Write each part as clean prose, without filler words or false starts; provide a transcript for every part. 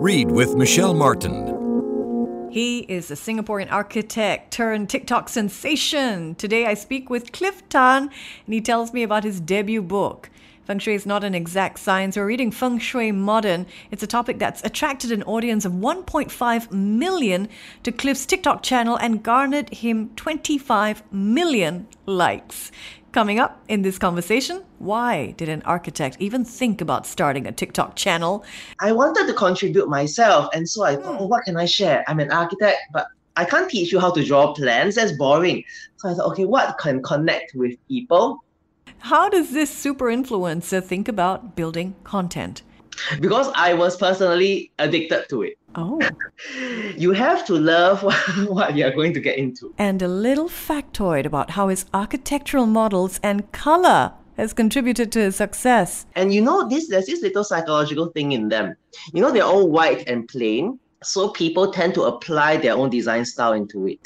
Read with Michelle Martin. He is a Singaporean architect turned TikTok sensation. Today I speak with Cliff Tan and he tells me about his debut book. Feng Shui is not an exact science. We're reading Feng Shui Modern. It's a topic that's attracted an audience of 1.5 million to Cliff's TikTok channel and garnered him 25 million likes. Coming up in this conversation, why did an architect even think about starting a TikTok channel? I wanted to contribute myself, and so I thought, what can I share? I'm an architect, but I can't teach you how to draw plans. That's boring. So I thought, okay, what can connect with people? How does this super influencer think about building content? Because I was personally addicted to it. Oh. You have to love what you're going to get into. And a little factoid about how his architectural models and color has contributed to his success. And you know, there's this little psychological thing in them. You know, they're all white and plain, so people tend to apply their own design style into it.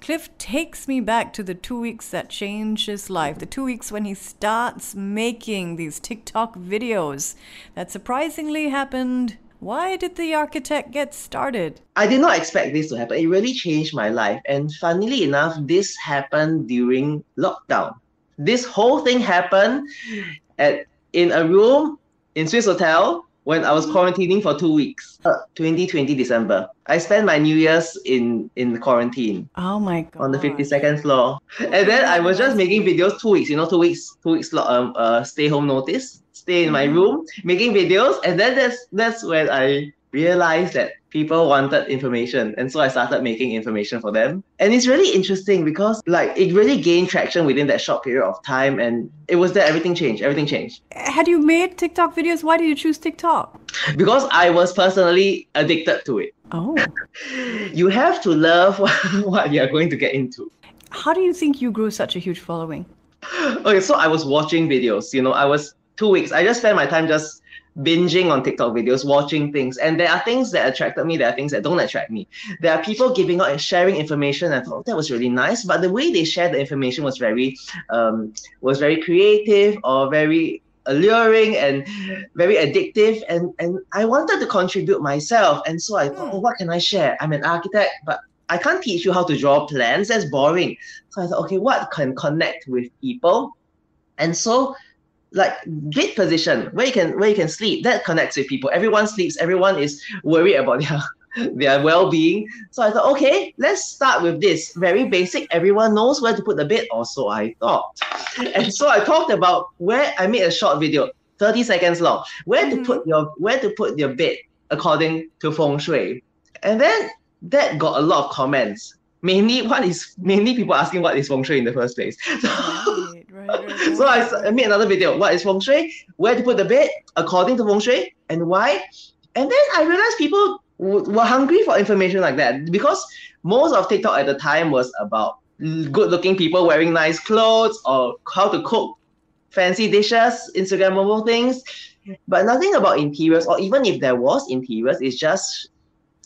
Cliff takes me back to the 2 weeks that changed his life, the 2 weeks when he starts making these TikTok videos that surprisingly happened. Why did the architect get started? I did not expect this to happen. It really changed my life. And funnily enough, this happened during lockdown. This whole thing happened in a room in Swiss Hotel when I was quarantining for 2 weeks, 2020 December. I spent my New Year's in quarantine. Oh my God. On the 52nd floor. And then I was just making videos 2 weeks, you know, stay home notice. Stay in my room, making videos, and then that's when I realized that people wanted information, and so I started making information for them. And it's really interesting because it really gained traction within that short period of time, and it was that everything changed. Had you made TikTok videos? Why did you choose TikTok? Because I was personally addicted to it. Oh. You have to love what you're going to get into. How do you think you grew such a huge following? Okay, so I was watching videos, you know, 2 weeks, I just spent my time just binging on TikTok videos, watching things. And there are things that attracted me, there are things that don't attract me. There are people giving out and sharing information. I thought that was really nice, but the way they shared the information was very creative or very alluring and very addictive. And I wanted to contribute myself. And so I thought, what can I share? I'm an architect, but I can't teach you how to draw plans. That's boring. So I thought, okay, what can connect with people? And so bed position, where you can sleep, that connects with people. Everyone sleeps, everyone is worried about their well-being. So I thought, okay, let's start with this. Very basic, everyone knows where to put the bed, or so I thought. And so I talked about where I made a short video, 30 seconds long, where to put your bed according to Feng Shui. And then that got a lot of comments. Mainly people asking what is Feng Shui in the first place. Right. So I made another video, what is Feng Shui, where to put the bed according to Feng Shui, and why. And then I realized people were hungry for information like that, because most of TikTok at the time was about good-looking people wearing nice clothes or how to cook fancy dishes, Instagrammable things, but nothing about interiors, or even if there was interiors, it's just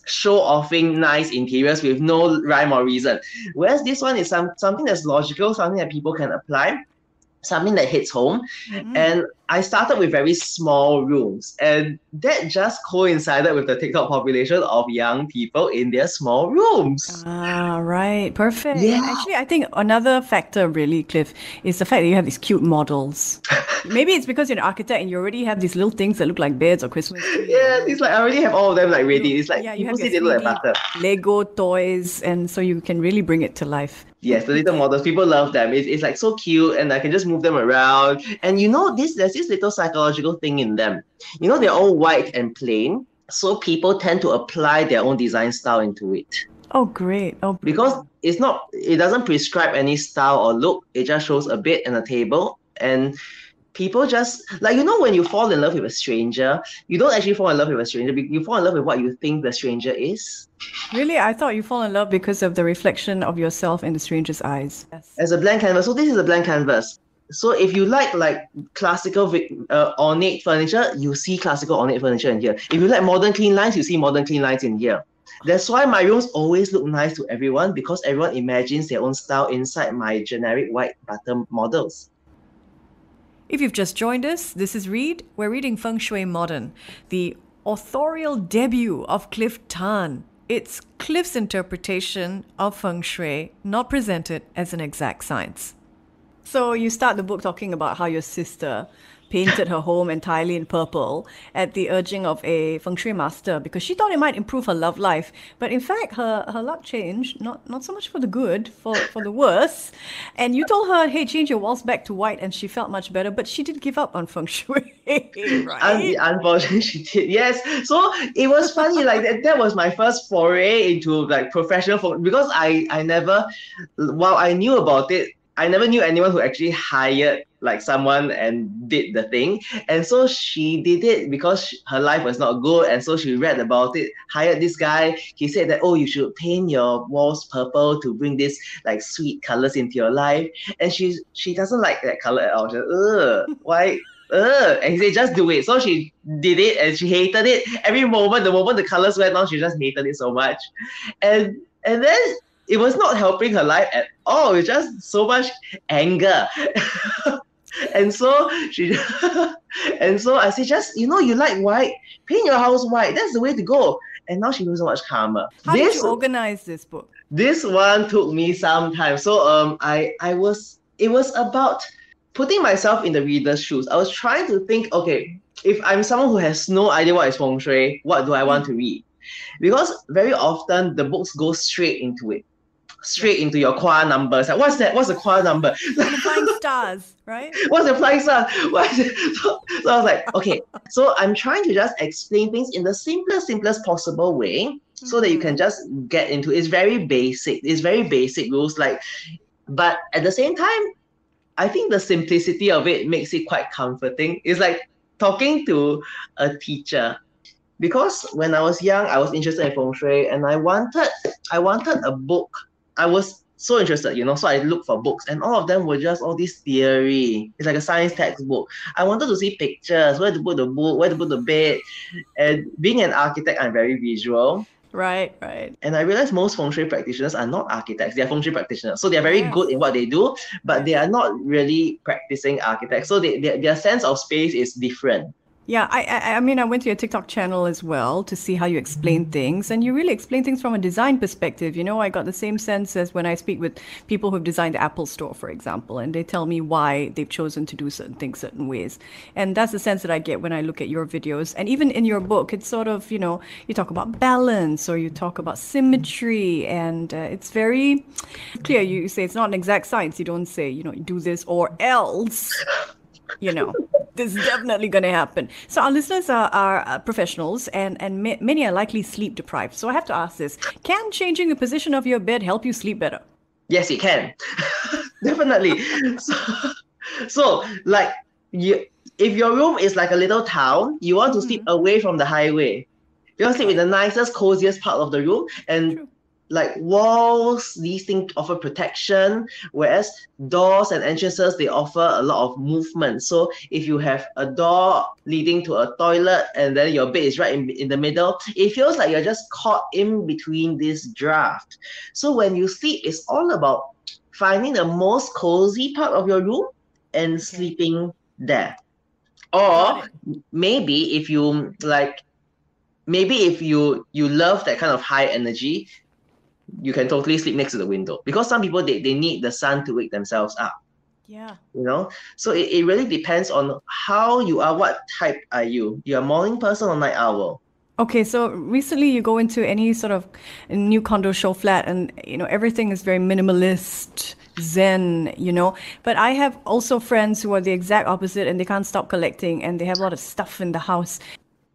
show-offing nice interiors with no rhyme or reason. Whereas this one is something that's logical, something that people can apply, something that hits home. Mm-hmm. And I started with very small rooms, and that just coincided with the TikTok population of young people in their small rooms. Ah, right. Perfect. Yeah. And actually, I think another factor really, Cliff, is the fact that you have these cute models. Maybe it's because you're an architect and you already have these little things that look like beds or Christmas trees. Yeah, it's I already have all of them ready. It's you have your look like butter. Lego toys, and so you can really bring it to life. Yes, the little models, people love them. It's so cute, and I can just move them around. And you know, there's this little psychological thing in them. You know, they're all white and plain, so people tend to apply their own design style into it. Oh, great. Oh, because it doesn't prescribe any style or look. It just shows a bed and a table, and people just, when you fall in love with a stranger, you don't actually fall in love with a stranger. You fall in love with what you think the stranger is. Really? I thought you fall in love because of the reflection of yourself in the stranger's eyes. Yes. As a blank canvas. So this is a blank canvas. So if you like classical ornate furniture, you see classical ornate furniture in here. If you like modern clean lines, you see modern clean lines in here. That's why my rooms always look nice to everyone, because everyone imagines their own style inside my generic white butter models. If you've just joined us, this is Read. We're reading Feng Shui Modern, the authorial debut of Cliff Tan. It's Cliff's interpretation of Feng Shui, not presented as an exact science. So you start the book talking about how your sister painted her home entirely in purple at the urging of a Feng Shui master because she thought it might improve her love life. But in fact, her luck changed, not so much for the good, for the worse. And you told her, hey, change your walls back to white, and she felt much better. But she did give up on Feng Shui, right? Unfortunately, she did, yes. So it was funny, like that was my first foray into like professional, because I never, while I knew about it, I never knew anyone who actually hired like someone and did the thing. And so she did it because her life was not good. And so she read about it, hired this guy. He said that, oh, you should paint your walls purple to bring this like sweet colors into your life. And she doesn't like that color at all. She's like, ugh, why? Ugh. And he said, just do it. So she did it and she hated it. Every moment, the moment the colors went on, she just hated it so much. And then it was not helping her life at all. It was just so much anger. And so she, and so I said, just, you know, you like white, paint your house white. That's the way to go. And now she feels so much calmer. How did you organize this book? This one took me some time. So it was about putting myself in the reader's shoes. I was trying to think, okay, if I'm someone who has no idea what is Feng Shui, what do I want to read? Because very often the books go straight into it. Straight into your qua numbers. Like, what's that? What's the qua number? The flying stars, right? What's the flying star? So I was like, okay. So I'm trying to just explain things in the simplest possible way, so that you can just get into it. It's very basic. It's very basic rules. Like, but at the same time, I think the simplicity of it makes it quite comforting. It's like talking to a teacher. Because when I was young, I was interested in Feng Shui, and I wanted a book. I was so interested, you know, so I looked for books, and all of them were just all this theory. It's like a science textbook. I wanted to see pictures, where to put the book, where to put the bed. And being an architect, I'm very visual. Right, right. And I realized most Feng Shui practitioners are not architects. They are Feng Shui practitioners. So they're very good in what they do, but they are not really practicing architects. So their sense of space is different. Yeah, I mean, I went to your TikTok channel as well to see how you explain things, and you really explain things from a design perspective. You know, I got the same sense as when I speak with people who've designed the Apple Store, for example, and they tell me why they've chosen to do certain things certain ways. And that's the sense that I get when I look at your videos. And even in your book, it's sort of, you know, you talk about balance or you talk about symmetry, and it's very clear. You say it's not an exact science. You don't say, you know, do this or else. You know, this is definitely going to happen. So our listeners are professionals, and many are likely sleep deprived. So I have to ask this. Can changing the position of your bed help you sleep better? Yes, it can. Definitely. So like, if your room is like a little town, you want to sleep away from the highway. You want to sleep in the nicest, coziest part of the room. And like walls, these things offer protection, whereas doors and entrances, they offer a lot of movement. So if you have a door leading to a toilet and then your bed is right in the middle, it feels like you're just caught in between this draft. So when you sleep, it's all about finding the most cozy part of your room and sleeping there. Or maybe if you like, maybe if you love that kind of high energy, you can totally sleep next to the window, because some people, they need the sun to wake themselves up. Yeah. You know, so it really depends on how you are. What type are you? You're a morning person or night owl? Okay, so recently you go into any sort of new condo show flat and, you know, everything is very minimalist, zen, you know. But I have also friends who are the exact opposite, and they can't stop collecting, and they have a lot of stuff in the house.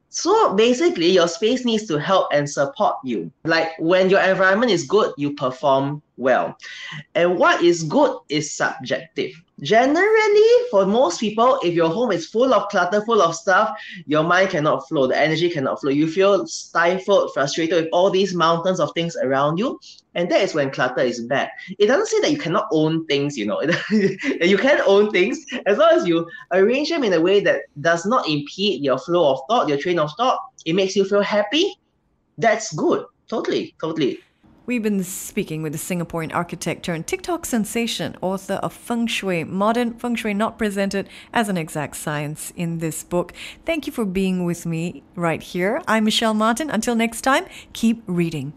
So basically, your space needs to help and support you. Like when your environment is good, you perform well. And what is good is subjective. Generally, for most people, if your home is full of clutter, full of stuff, your mind cannot flow, the energy cannot flow. You feel stifled, frustrated with all these mountains of things around you. And that is when clutter is bad. It doesn't say that you cannot own things, you know. You can own things as long as you arrange them in a way that does not impede your flow of thought, your train of thought. It makes you feel happy. That's good. Totally. We've been speaking with the Singaporean architect turned TikTok sensation, author of Feng Shui Modern, Feng Shui Not Presented as an Exact Science in this book. Thank you for being with me right here. I'm Michelle Martin. Until next time, keep reading.